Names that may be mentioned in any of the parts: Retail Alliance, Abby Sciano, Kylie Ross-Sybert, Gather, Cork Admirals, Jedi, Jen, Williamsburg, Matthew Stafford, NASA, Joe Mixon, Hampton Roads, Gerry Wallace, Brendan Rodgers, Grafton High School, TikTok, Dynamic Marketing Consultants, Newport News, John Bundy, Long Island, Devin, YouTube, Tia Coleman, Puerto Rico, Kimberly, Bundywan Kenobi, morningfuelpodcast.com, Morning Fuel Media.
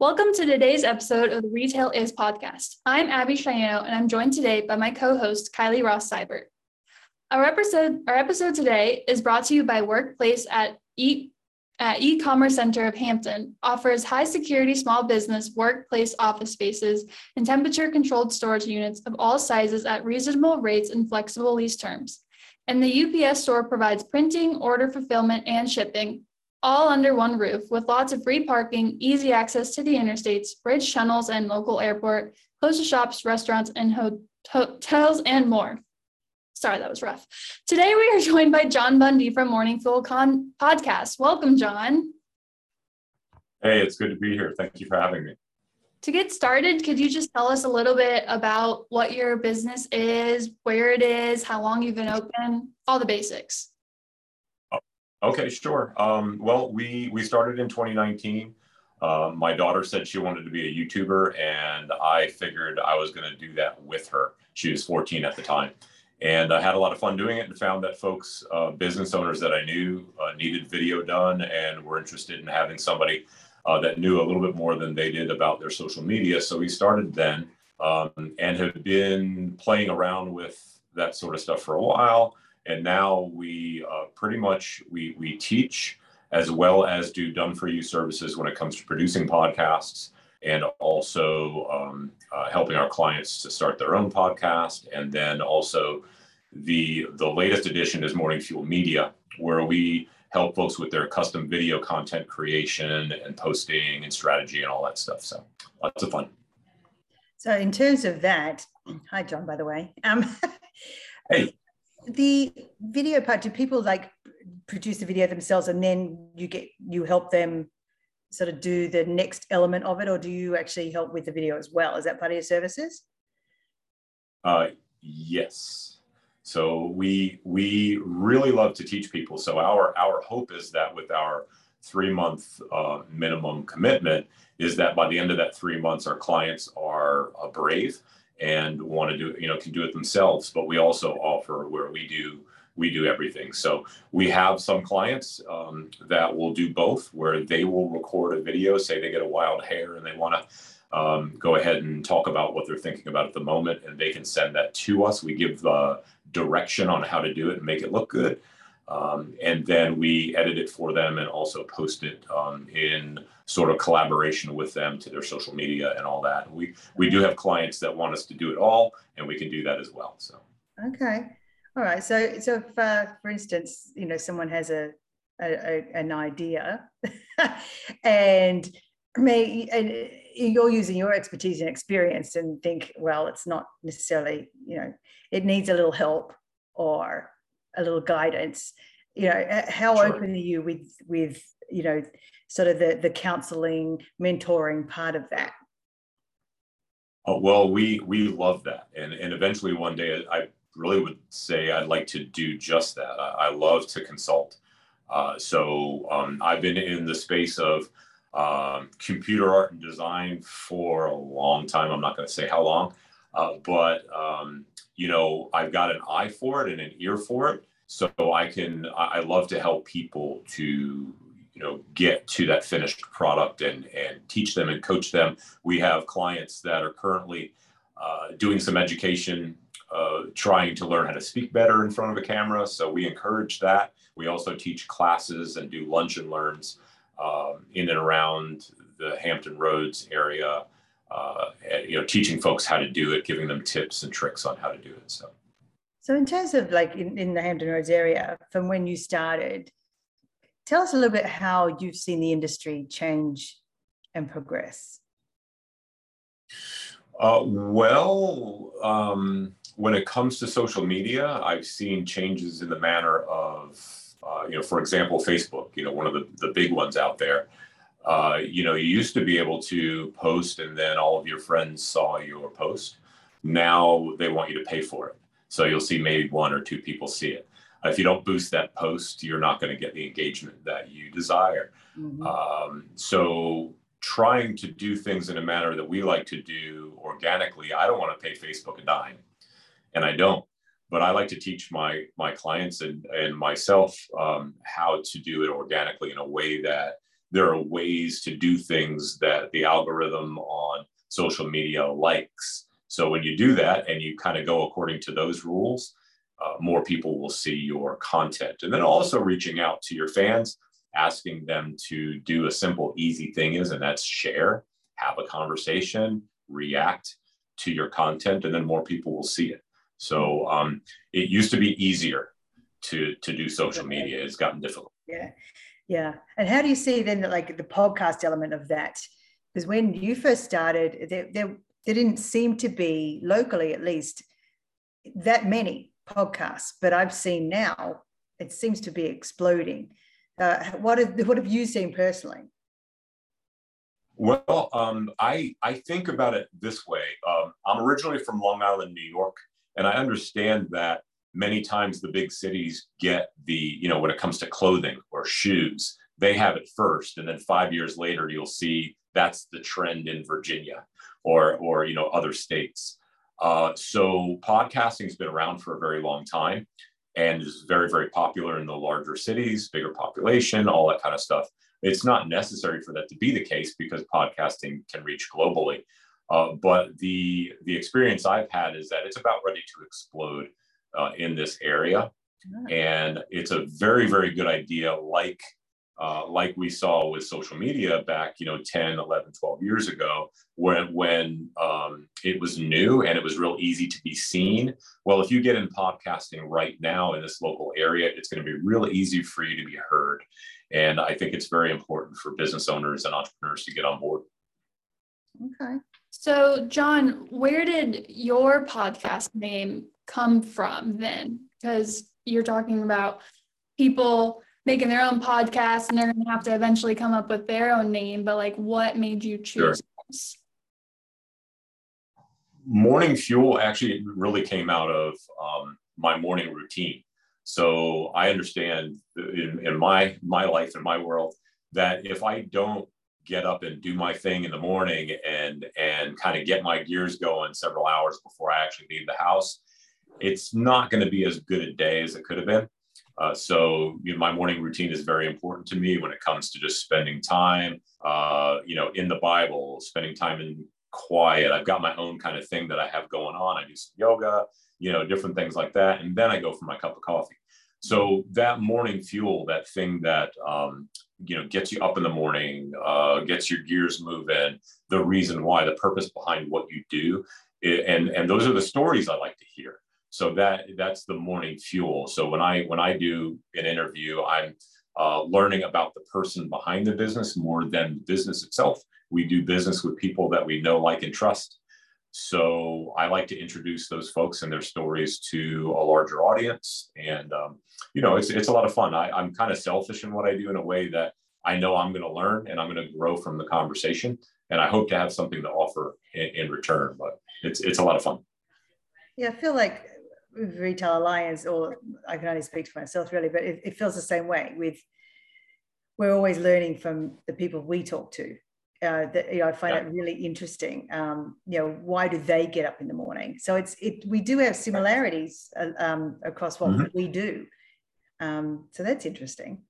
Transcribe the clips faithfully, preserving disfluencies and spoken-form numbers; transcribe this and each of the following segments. Welcome to today's episode of the Retail Is podcast. I'm Abby Sciano, and I'm joined today by my co-host, Kylie Ross-Sybert. Our episode, our episode today is brought to you by Workplace at e, at E-Commerce Center of Hampton, offers high-security small business workplace office spaces and temperature-controlled storage units of all sizes at reasonable rates and flexible lease terms. And the U P S store provides printing, order fulfillment, and shipping, all under one roof with lots of free parking, easy access to the interstates, bridge tunnels, and local airport, close to shops, restaurants, and ho- hotels, and more. Sorry, that was rough. Today, we are joined by John Bundy from Morning Fuel Con- Podcast. Welcome, John. Hey, it's good to be here. Thank you for having me. To get started, could you just tell us a little bit about what your business is, where it is, how long you've been open, all the basics? Okay, sure. Um, well, we, we started in twenty nineteen. Uh, my daughter said she wanted to be a YouTuber, and I figured I was going to do that with her. She was fourteen at the time. And I had a lot of fun doing it and found that folks, uh, business owners that I knew uh, needed video done and were interested in having somebody uh, that knew a little bit more than they did about their social media. So we started then um, and have been playing around with that sort of stuff for a while. And now we uh, pretty much, we we teach as well as do done-for-you services when it comes to producing podcasts and also um, uh, helping our clients to start their own podcast. And then also the, the latest edition is Morning Fuel Media, where we help folks with their custom video content creation and posting and strategy and all that stuff. So lots of fun. So in terms of that, hi, John, by the way. Um, hey. The video part, do people like produce the video themselves and then you get you help them sort of do the next element of it, or do you actually help with the video as well? Is that part of your services? Uh, yes. So we we really love to teach people. So our our hope is that with our three month uh, minimum commitment is that by the end of that three months, our clients are uh, brave and want to do, you know, can do it themselves. But we also offer where we do, we do everything. So we have some clients um, that will do both, where they will record a video, say they get a wild hair and they want to um, go ahead and talk about what they're thinking about at the moment, and they can send that to us. We give the direction on how to do it and make it look good. Um, and then we edit it for them and also post it um, in sort of collaboration with them to their social media and all that. We we do have clients that want us to do it all, and we can do that as well. So okay, all right. So so if, uh, for instance, you know, someone has a, a, a an idea, and may and you're using your expertise and experience, and think, well, it's not necessarily, you know, it needs a little help or a little guidance, you know, how sure. open are you with, with, you know, sort of the, the counseling, mentoring part of that? Oh, well, we, we love that. And, and eventually one day I really would say I'd like to do just that. I, I love to consult. Uh, so um, I've been in the space of um, computer art and design for a long time. I'm not going to say how long, uh, but um, you know, I've got an eye for it and an ear for it. So I can, I love to help people to, you know, get to that finished product and, and teach them and coach them. We have clients that are currently uh, doing some education, uh, trying to learn how to speak better in front of a camera. So we encourage that. We also teach classes and do lunch and learns um, in and around the Hampton Roads area. Uh, you know, teaching folks how to do it, giving them tips and tricks on how to do it. So, so in terms of like in, in the Hampton Roads area, from when you started, tell us a little bit how you've seen the industry change and progress. Uh, well, um, when it comes to social media, I've seen changes in the manner of, uh, you know, for example, Facebook, you know, one of the, the big ones out there. Uh, you know, you used to be able to post and then all of your friends saw your post. Now they want you to pay for it. So you'll see maybe one or two people see it. If you don't boost that post, you're not going to get the engagement that you desire. Mm-hmm. Um, so trying to do things in a manner that we like to do organically, I don't want to pay Facebook a dime, and I don't. But I like to teach my my clients and, and myself um, how to do it organically in a way that there are ways to do things that the algorithm on social media likes. So when you do that and you kind of go according to those rules, uh, more people will see your content. And then also reaching out to your fans, asking them to do a simple, easy thing is, and that's share, have a conversation, react to your content, and then more people will see it. So um, it used to be easier to, to do social media. It's gotten difficult. Yeah. Yeah. And how do you see then that, like, the podcast element of that? Because when you first started, there, there, there didn't seem to be, locally at least, that many podcasts. But I've seen now it seems to be exploding. Uh, what, have, what have you seen personally? Well, um, I, I think about it this way. Um, I'm originally from Long Island, New York, and I understand that many times the big cities get the, you know, when it comes to clothing or shoes, they have it first. And then five years later, you'll see that's the trend in Virginia or, or you know, other states. Uh, so podcasting has been around for a very long time and is very, very popular in the larger cities, bigger population, all that kind of stuff. It's not necessary for that to be the case because podcasting can reach globally. Uh, but the, the experience I've had is that it's about ready to explode uh, in this area. And it's a very, very good idea, like Uh, like we saw with social media back, you know, ten, eleven, twelve years ago, when, when um, it was new and it was real easy to be seen. Well, if you get in podcasting right now in this local area, it's going to be real easy for you to be heard. And I think it's very important for business owners and entrepreneurs to get on board. Okay. So, John, where did your podcast name come from then? Because you're talking about people making their own podcast and they're going to have to eventually come up with their own name, but like what made you choose? Sure. Morning Fuel actually really came out of um, my morning routine. So I understand in, in my, my life, in my world, that if I don't get up and do my thing in the morning and, and kind of get my gears going several hours before I actually leave the house, it's not going to be as good a day as it could have been. Uh, so, you know, my morning routine is very important to me when it comes to just spending time, uh, you know, in the Bible, spending time in quiet. I've got my own kind of thing that I have going on. I do some yoga, you know, different things like that. And then I go for my cup of coffee. So that morning fuel, that thing that, um, you know, gets you up in the morning, uh, gets your gears moving, the reason why, the purpose behind what you do. And, and those are the stories I like to hear. So that that's the morning fuel. So when I when I do an interview, I'm uh, learning about the person behind the business more than the business itself. We do business with people that we know, like, and trust. So I like to introduce those folks and their stories to a larger audience. And, um, you know, it's, it's a lot of fun. I, I'm kind of selfish in what I do in a way that I know I'm going to learn and I'm going to grow from the conversation. And I hope to have something to offer in, in return. But it's it's a lot of fun. Yeah, I feel like with Retail Alliance, or I can only speak for myself really, but it, it feels the same way. With we're always learning from the people we talk to. Uh, that you know, I find yeah. it really interesting. Um, you know, why do they get up in the morning? So it's it. We do have similarities um, across what mm-hmm. we do. Um, so that's interesting.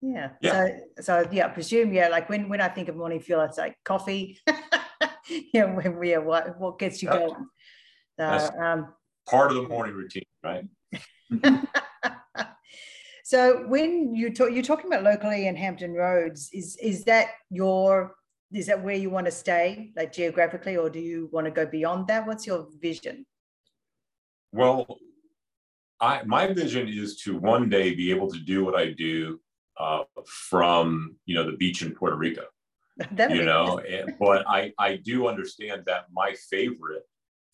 Yeah. yeah. So so yeah, I presume yeah. Like when when I think of morning fuel, it's like coffee. yeah. When we are what what gets you okay. going. So, um, part of the morning routine, right? So when you talk, you're talking about locally in Hampton Roads, is is that your, is that where you want to stay, like geographically, or do you want to go beyond that? What's your vision? Well, I my vision is to one day be able to do what I do uh, from, you know, the beach in Puerto Rico, That'd you know, and, but I, I do understand that my favorite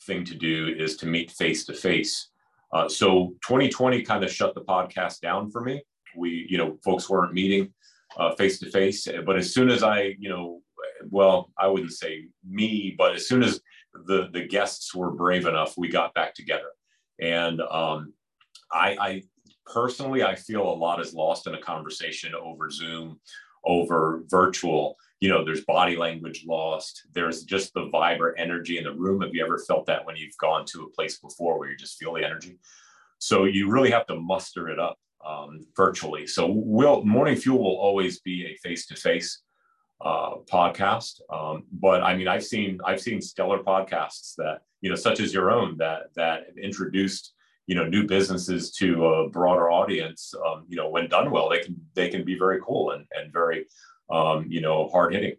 thing to do is to meet face to face. So twenty twenty kind of shut the podcast down for me. We, you know, folks weren't meeting face to face. But as soon as I, you know, well, I wouldn't say me, but as soon as the the guests were brave enough, we got back together. And um, I, I personally, I feel a lot is lost in a conversation over Zoom, over virtual. You know, there's body language lost. There's just the vibe or energy in the room. Have you ever felt that when you've gone to a place before where you just feel the energy? So you really have to muster it up um, virtually. So we'll, Morning Fuel will always be a face-to-face uh, podcast. Um, but I mean, I've seen, I've seen stellar podcasts that, you know, such as your own, that, that have introduced, you know, new businesses to a broader audience. Um, you know, when done well, they can, they can be very cool and, and very, um, you know, hard hitting.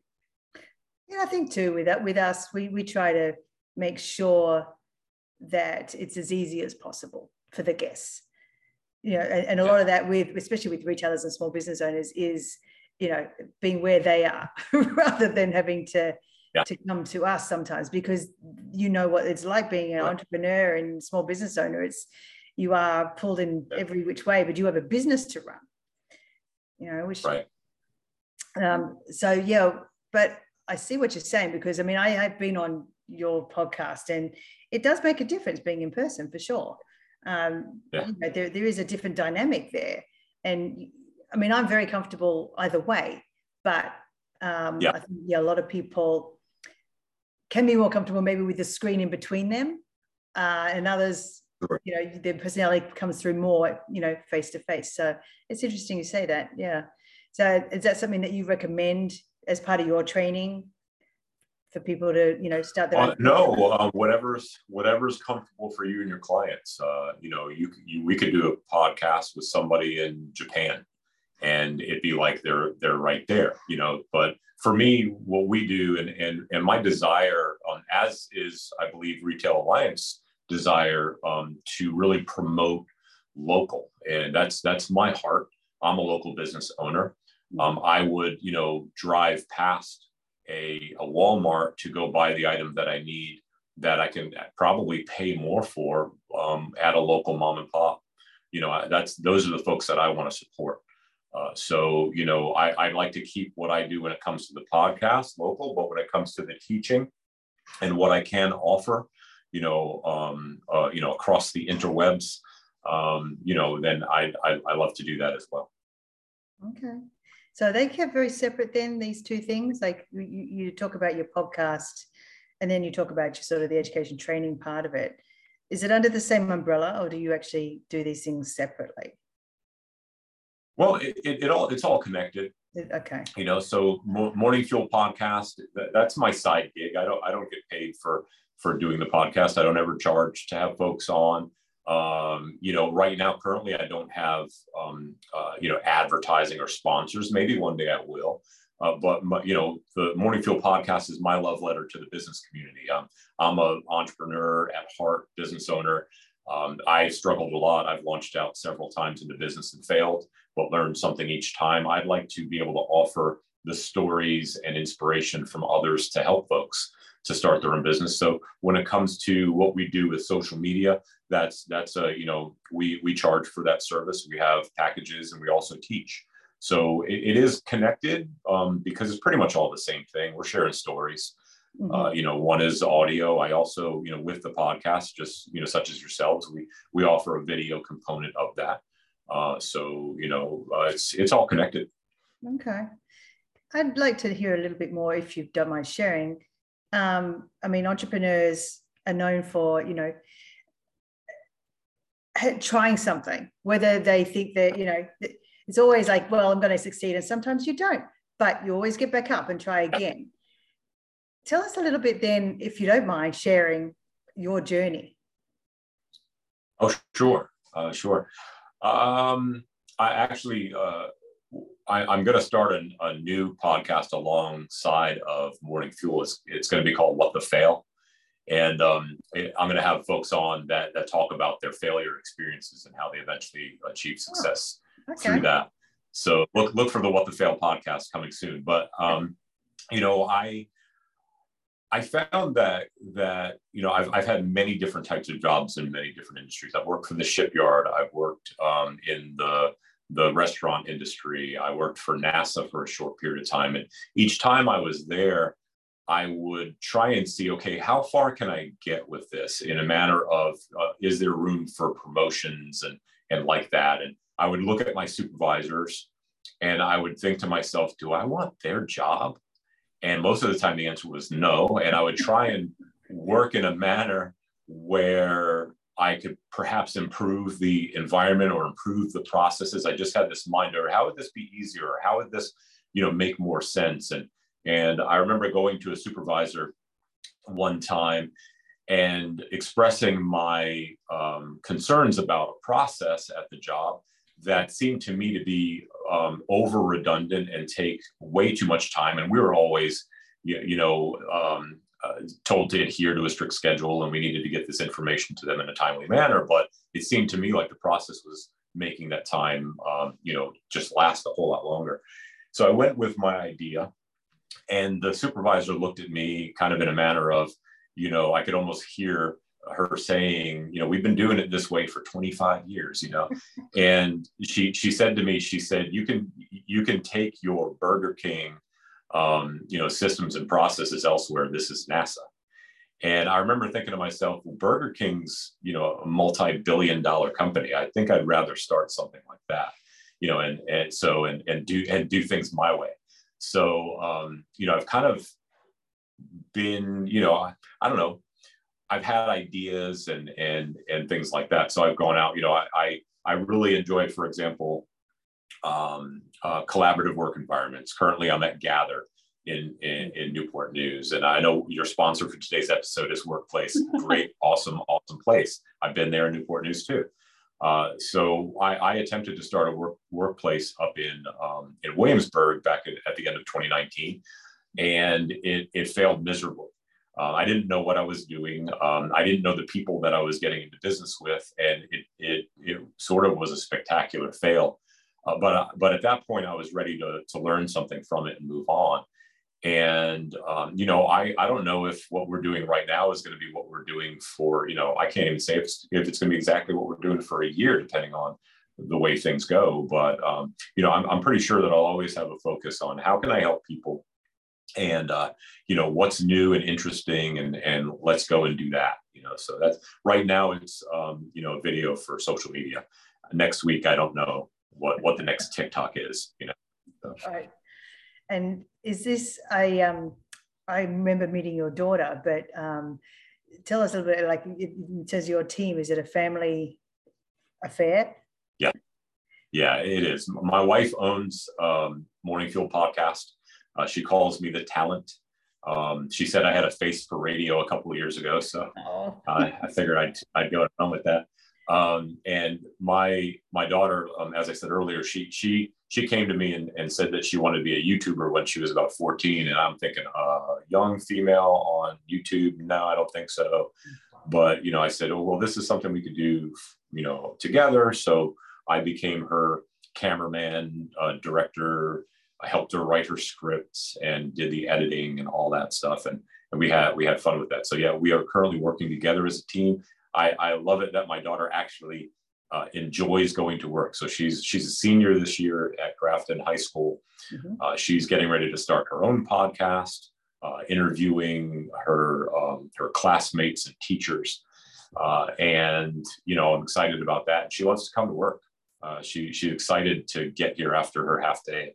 Yeah, I think too, with that, with us, we, we try to make sure that it's as easy as possible for the guests, you know, and, and a lot of that with, especially with retailers and small business owners, is, you know, being where they are rather than having to, yeah. to come to us sometimes, because you know what it's like being an yeah. entrepreneur and small business owner. It's, you are pulled in yeah. every which way, but you have a business to run, you know, which, right. um, so yeah, but I see what you're saying, because I mean, I have been on your podcast and it does make a difference being in person for sure. Um, yeah. you know, there, there is a different dynamic there. And I mean, I'm very comfortable either way, but um, yeah. I think, yeah, a lot of people can be more comfortable maybe with the screen in between them, uh, and others, sure. you know, their personality comes through more, you know, face to face. So it's interesting you say that. Yeah. So is that something that you recommend as part of your training for people to, you know, start their uh, no, uh, whatever's, whatever's comfortable for you and your clients. Uh, you know, you, you, we could do a podcast with somebody in Japan and it'd be like, they're, they're right there, you know, but for me, what we do and, and, and my desire, um, as is, I believe, Retail Alliance desire, um, to really promote local. And that's, that's my heart. I'm a local business owner. Um, I would, you know, drive past a, a Walmart to go buy the item that I need, that I can probably pay more for um, at a local mom and pop. You know, that's, those are the folks that I want to support. Uh, so, you know, I, I like to keep what I do when it comes to the podcast local, but when it comes to the teaching and what I can offer, you know, um, uh, you know, across the interwebs, um, you know, then I, I, I love to do that as well. Okay. So they kept very separate then, these two things, like you, you talk about your podcast and then you talk about your sort of the education training part of it. Is it under the same umbrella or do you actually do these things separately? Well, it, it, it all it's all connected. Okay. You know, so Morning Fuel Podcast, that, that's my side gig. I don't I don't get paid for for doing the podcast. I don't ever charge to have folks on. Um, you know, right now, currently, I don't have, um, uh, you know, advertising or sponsors. Maybe one day I will. Uh, but, my, you know, the Morning Fuel Podcast is my love letter to the business community. Um, I'm an entrepreneur at heart, business owner. Um, I've struggled a lot. I've launched out several times into business and failed, but learned something each time. I'd like to be able to offer the stories and inspiration from others to help folks to start their own business. So when it comes to what we do with social media, that's, that's a, you know, we, we charge for that service. We have packages and we also teach. So it, it is connected um, because it's pretty much all the same thing. We're sharing stories. Mm-hmm. Uh, you know, one is audio. I also, you know, with the podcast, just, you know, such as yourselves, we, we offer a video component of that. Uh, so, you know, uh, it's, it's all connected. Okay. I'd like to hear a little bit more if you don't mind sharing. Um, I mean, entrepreneurs are known for, you know, trying something, whether they think that, you know, it's always like, well, I'm going to succeed. And sometimes you don't, but you always get back up and try again. Tell us a little bit then, if you don't mind sharing your journey. Oh, sure. Uh, sure. Um, I actually, uh, I, I'm going to start an, a new podcast alongside of Morning Fuel. It's, it's going to be called What the Fail. And um, it, I'm going to have folks on that, that talk about their failure experiences and how they eventually achieve success oh, okay. through that. So look, look for the What the Fail podcast coming soon. But, um, you know, I, I found that, that, you know, I've, I've had many different types of jobs in many different industries. I've worked for the shipyard. I've worked um, in the the restaurant industry. I worked for NASA for a short period of time. And each time I was there, I would try and see, okay, how far can I get with this in a matter of, uh, is there room for promotions and, and like that? And I would look at my supervisors and I would think to myself, do I want their job? And most of the time the answer was no. And I would try and work in a manner where I could perhaps improve the environment or improve the processes. I just had this mind, or how would this be easier? Or how would this, you know, make more sense? And, and I remember going to a supervisor one time and expressing my um, concerns about a process at the job that seemed to me to be um, over redundant and take way too much time. And we were always, you, you know, um, Uh, told to adhere to a strict schedule, and we needed to get this information to them in a timely manner. But it seemed to me like the process was making that time, um, you know, just last a whole lot longer. So I went with my idea, and the supervisor looked at me kind of in a manner of, you know, I could almost hear her saying, you know, we've been doing it this way for twenty-five years, you know. And she she said to me, she said, you can you can take your Burger King Um, you know, systems and processes elsewhere. This is NASA. And I remember thinking to myself, well, Burger King's, you know, a multi-billion dollar company. I think I'd rather start something like that, you know, and, and so, and, and do, and do things my way. So, um, you know, I've kind of been, you know, I, I don't know, I've had ideas and, and, and things like that. So I've gone out, you know, I, I, I really enjoy, for example, um, uh, collaborative work environments. Currently, I'm at Gather in, in, in Newport News. And I know your sponsor for today's episode is Workplace. Great, awesome, awesome place. I've been there in Newport News too. Uh, so I, I attempted to start a work, workplace up in, um, in Williamsburg back in, at the end of twenty nineteen, and it, it failed miserably. Uh, I didn't know what I was doing. Um, I didn't know the people that I was getting into business with, and it, it, it sort of was a spectacular fail. Uh, but, uh, but at that point, I was ready to, to learn something from it and move on. And, um, you know, I, I don't know if what we're doing right now is going to be what we're doing for, you know, I can't even say if it's, if it's going to be exactly what we're doing for a year, depending on the way things go. But, um, you know, I'm, I'm pretty sure that I'll always have a focus on how can I help people and, uh, you know, what's new and interesting, and, and let's go and do that. You know, so that's right now it's, um, you know, video for social media. Next week, I don't know what what the next TikTok is, you know. So. Right. And is this, I um I remember meeting your daughter, but um, tell us a little bit, like in terms of your team, is it a family affair? Yeah, yeah, it is. My wife owns um, Morning Fuel Podcast. Uh, she calls me the talent. Um, she said I had a face for radio a couple of years ago, so oh. uh, I figured I'd I'd go on with that. Um, and my, my daughter, um, as I said earlier, she, she, she came to me and, and said that she wanted to be a YouTuber when she was about fourteen. And I'm thinking, uh, young female on YouTube. No, I don't think so. But, you know, I said, oh, well, this is something we could do, you know, together. So I became her cameraman, uh, director. I helped her write her scripts and did the editing and all that stuff. And, and we had, we had fun with that. So yeah, we are currently working together as a team. I, I love it that my daughter actually uh, enjoys going to work. So she's she's a senior this year at Grafton High School. Mm-hmm. Uh, she's getting ready to start her own podcast, uh, interviewing her um, her classmates and teachers. Uh, and you know, I'm excited about that. She wants to come to work. Uh, she she's excited to get here after her half day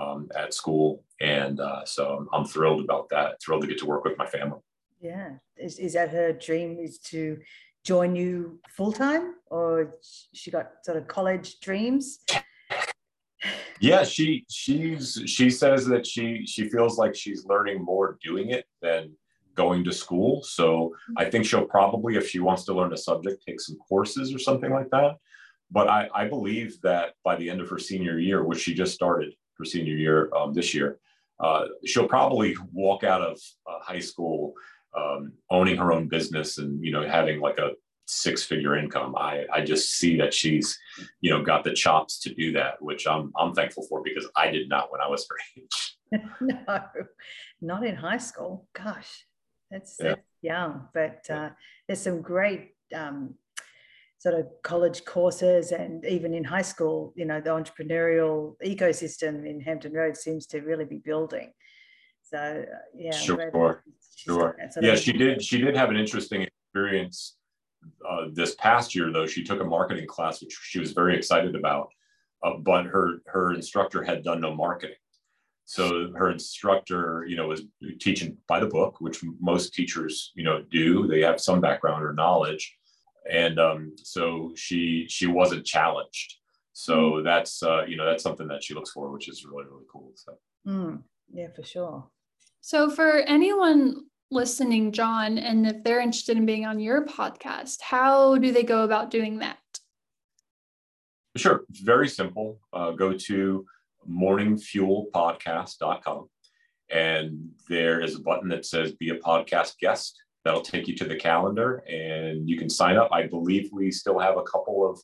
um, at school, and uh, so I'm, I'm thrilled about that. Thrilled to get to work with my family. Yeah, is is that her dream? Is to join you full-time, or she got sort of college dreams? Yeah, she she's she says that she she feels like she's learning more doing it than going to school. So I think she'll probably, if she wants to learn a subject, take some courses or something like that. But I, I believe that by the end of her senior year, which she just started her senior year um, this year, uh, she'll probably walk out of uh, high school Um, owning her own business and, you know, having like a six-figure income. I, I just see that she's, you know, got the chops to do that, which I'm I'm thankful for, because I did not when I was her age. No, not in high school. Gosh, that's, yeah. that's young. But uh, there's some great um, sort of college courses, and even in high school, you know, the entrepreneurial ecosystem in Hampton Roads seems to really be building. So uh, yeah, sure. Sure. Yeah, she did. She did have an interesting experience uh, this past year, though. She took a marketing class, which she was very excited about, uh, but her her instructor had done no marketing. So her instructor, you know, was teaching by the book, which most teachers, you know, do. They have some background or knowledge, And um, so she she wasn't challenged. So mm. that's, uh, you know, that's something that she looks for, which is really, really cool. So mm. yeah, for sure. So for anyone listening, John, and if they're interested in being on your podcast, how do they go about doing that? Sure. It's very simple. Uh, go to morning fuel podcast dot com. And there is a button that says be a podcast guest. That'll take you to the calendar and you can sign up. I believe we still have a couple of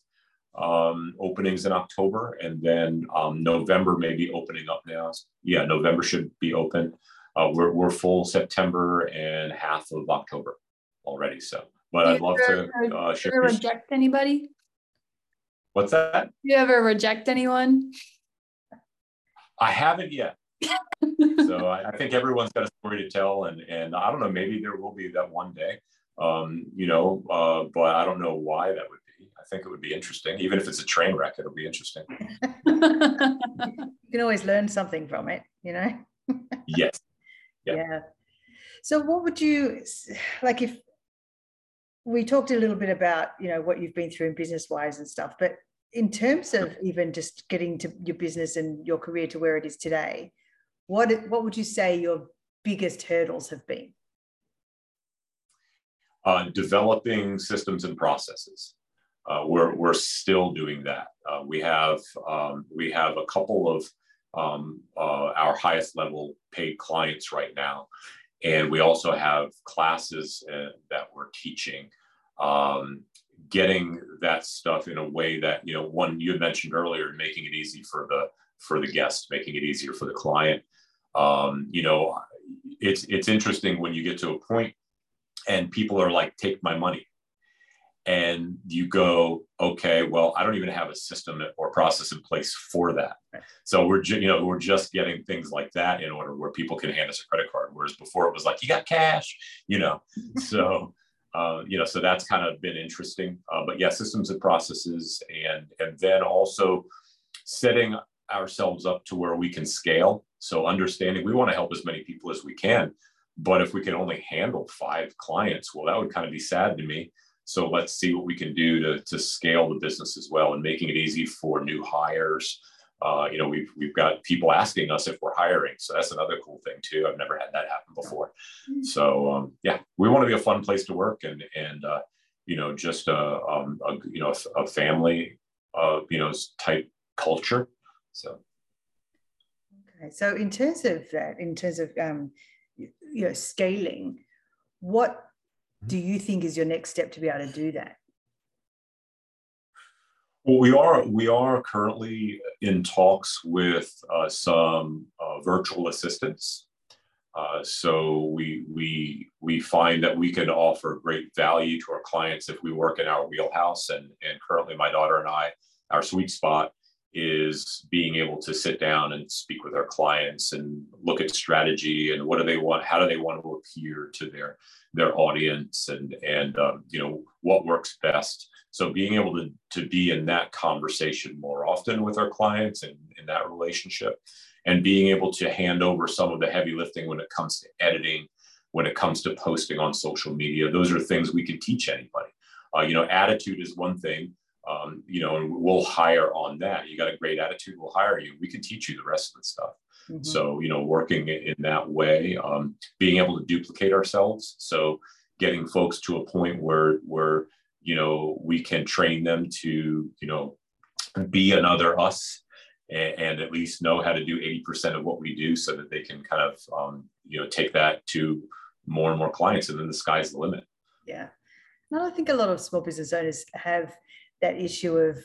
um, openings in October, and then um, November may be opening up now. Yeah, November should be open. Uh, we're, we're full September and half of October already. So, but I'd love to uh, share. Do you ever reject anybody? What's that? Do you ever reject anyone? I haven't yet. So I, I think everyone's got a story to tell, and and I don't know, maybe there will be that one day, um, you know, uh, but I don't know why that would be. I think it would be interesting. Even if it's a train wreck, it'll be interesting. You can always learn something from it, you know? Yes. Yeah. yeah. So what would you, like, if we talked a little bit about, you know, what you've been through in business-wise and stuff, but in terms of even just getting to your business and your career to where it is today, What what would you say your biggest hurdles have been? Uh, developing systems and processes. Uh, we're we're still doing that. Uh, we have um, we have a couple of um, uh, our highest level paid clients right now, and we also have classes uh, that we're teaching. Um, getting that stuff in a way that, you know, one you had mentioned earlier, making it easy for the for the guest, making it easier for the client. Um, you know, it's it's interesting when you get to a point and people are like, take my money. And you go, okay, well, I don't even have a system or process in place for that. Right. So we're, ju- you know, we're just getting things like that in order where people can hand us a credit card. Whereas before it was like, you got cash, you know? So, uh, you know, so that's kind of been interesting, uh, but yeah, systems and processes, and, and then also setting ourselves up to where we can scale. So understanding we want to help as many people as we can, but if we can only handle five clients, well, that would kind of be sad to me. So let's see what we can do to, to scale the business as well, and making it easy for new hires. Uh, you know, we've we've got people asking us if we're hiring. So that's another cool thing too. I've never had that happen before. So um, yeah, we want to be a fun place to work, and and uh, you know, just a, um, a you know a, a family uh, you know type culture. So, okay. So in terms of that, in terms of, um, you know, scaling, what do you think is your next step to be able to do that? Well, we are, we are currently in talks with uh, some uh, virtual assistants. Uh, so we, we, we find that we can offer great value to our clients if we work in our wheelhouse. And, and currently my daughter and I, our sweet spot is being able to sit down and speak with our clients and look at strategy and what do they want, how do they want to appear to their their audience, and and um, you know, what works best. So being able to to be in that conversation more often with our clients and in that relationship, and being able to hand over some of the heavy lifting when it comes to editing, when it comes to posting on social media. Those are things we can teach anybody. Uh, you know, attitude is one thing. Um, you know, and we'll hire on that. You got a great attitude, we'll hire you. We can teach you the rest of the stuff. Mm-hmm. So, you know, working in that way, um, being able to duplicate ourselves. So getting folks to a point where, where, you know, we can train them to, you know, be another us, and, and at least know how to do eighty percent of what we do, so that they can kind of, um, you know, take that to more and more clients, and then the sky's the limit. Yeah. No, I think a lot of small business owners have that issue of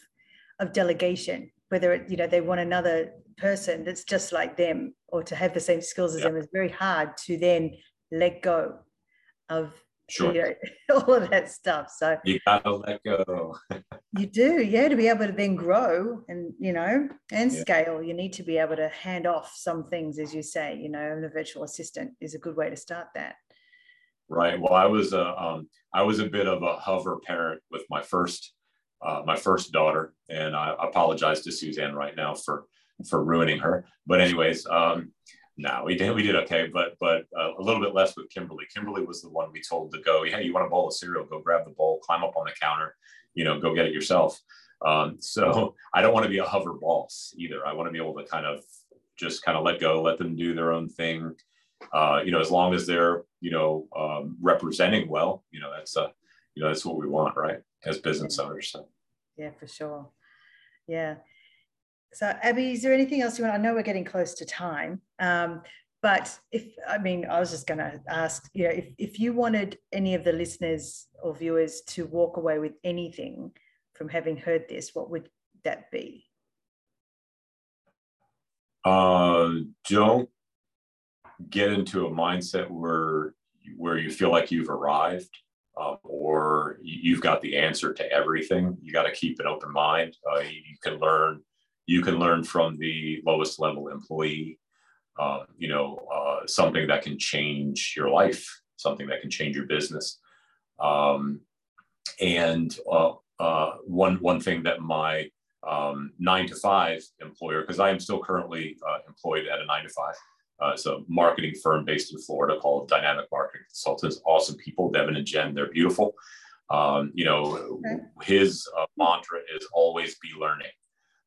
of delegation, whether it, you know, they want another person that's just like them or to have the same skills as yep. them. It's very hard to then let go of sure. you know, all of that stuff. So you gotta let go. You do, yeah, to be able to then grow and, you know, and yeah. scale, you need to be able to hand off some things, as you say, you know, and the virtual assistant is a good way to start that. Right. Well, I was a um, I was a bit of a hover parent with my first Uh, my first daughter, and I apologize to Suzanne right now for for ruining her. But anyways, um, No, we did. We did okay, but but uh, a little bit less with Kimberly. Kimberly was the one we told to go, hey, you want a bowl of cereal? Go grab the bowl, climb up on the counter, you know, go get it yourself. Um, so I don't want to be a hover boss either. I want to be able to kind of just kind of let go, let them do their own thing. Uh, you know, as long as they're, you know, um, representing well, you know, that's, uh, you know, that's what we want, right? As business owners. So. Yeah, for sure. Yeah. So Abby, is there anything else you want? I know we're getting close to time, um, but if, I mean, I was just going to ask, you know, if, if you wanted any of the listeners or viewers to walk away with anything from having heard this, what would that be? Uh, don't get into a mindset where, where you feel like you've arrived uh, or you've got the answer to everything. You got to keep an open mind. Uh, you, you can learn. You can learn from the lowest level employee, uh, you know, uh, something that can change your life, something that can change your business. Um, and uh, uh, one one thing that my um, nine to five employer, because I am still currently uh, employed at a nine to five, uh, it's a marketing firm based in Florida called Dynamic Marketing Consultants. Awesome people, Devin and Jen, they're beautiful. Um, you know, okay. His uh, mantra is always be learning.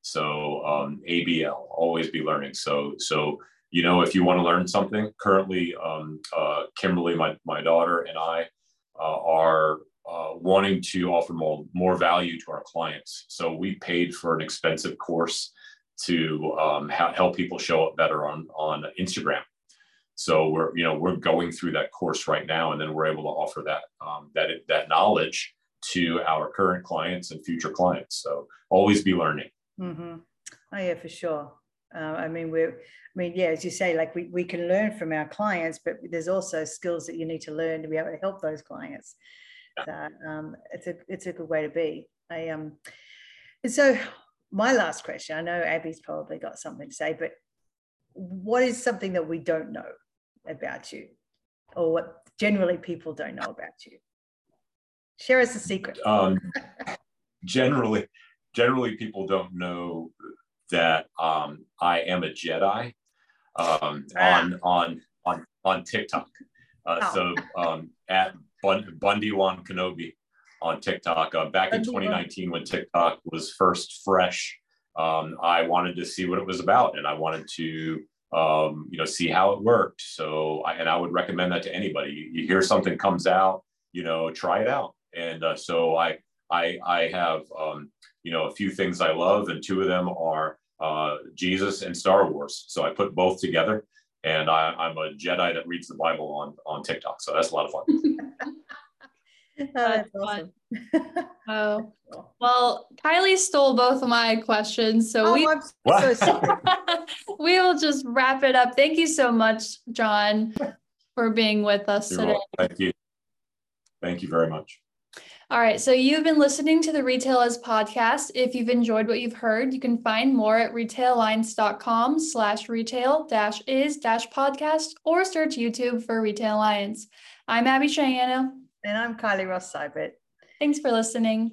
So um, A B L, always be learning. So, so you know, if you want to learn something, currently um, uh, Kimberly, my, my daughter, and I uh, are uh, wanting to offer more, more value to our clients. So we paid for an expensive course to um, ha- help people show up better on, on Instagram. So we're, you know, we're going through that course right now, and then we're able to offer that, um, that, that knowledge to our current clients and future clients. So always be learning. Mm-hmm. Oh yeah, for sure. Uh, I mean, we're, I mean, yeah, as you say, like we, we can learn from our clients, but there's also skills that you need to learn to be able to help those clients. Yeah. So, um, it's a, it's a good way to be. I, um, and so my last question, I know Abby's probably got something to say, but what is something that we don't know about you, or what generally people don't know about you? Share us a secret. Um, generally. Generally, people don't know that um, I am a Jedi um, on on on on TikTok. Uh, oh. So um, at Bund- Bundywan Kenobi on TikTok. Uh, back in twenty nineteen, when TikTok was first fresh, um, I wanted to see what it was about, and I wanted to um, you know see how it worked. So, I, and I would recommend that to anybody. You, you hear something comes out, you know, try it out. And uh, so I I I have. Um, you know, a few things I love, and two of them are uh, Jesus and Star Wars. So I put both together, and I, I'm a Jedi that reads the Bible on, on TikTok. So that's a lot of fun. Oh, that's awesome. Fun. Oh, well, Kylie stole both of my questions. So oh, we, I'm so we will just wrap it up. Thank you so much, John, for being with us You're today. Welcome. Thank you. Thank you very much. All right, so you've been listening to the Retailers Podcast. If you've enjoyed what you've heard, you can find more at retailalliance.com slash retail dash is dash podcast, or search YouTube for Retail Alliance. I'm Abby Sciano. And I'm Kylie Ross-Sybert. Thanks for listening.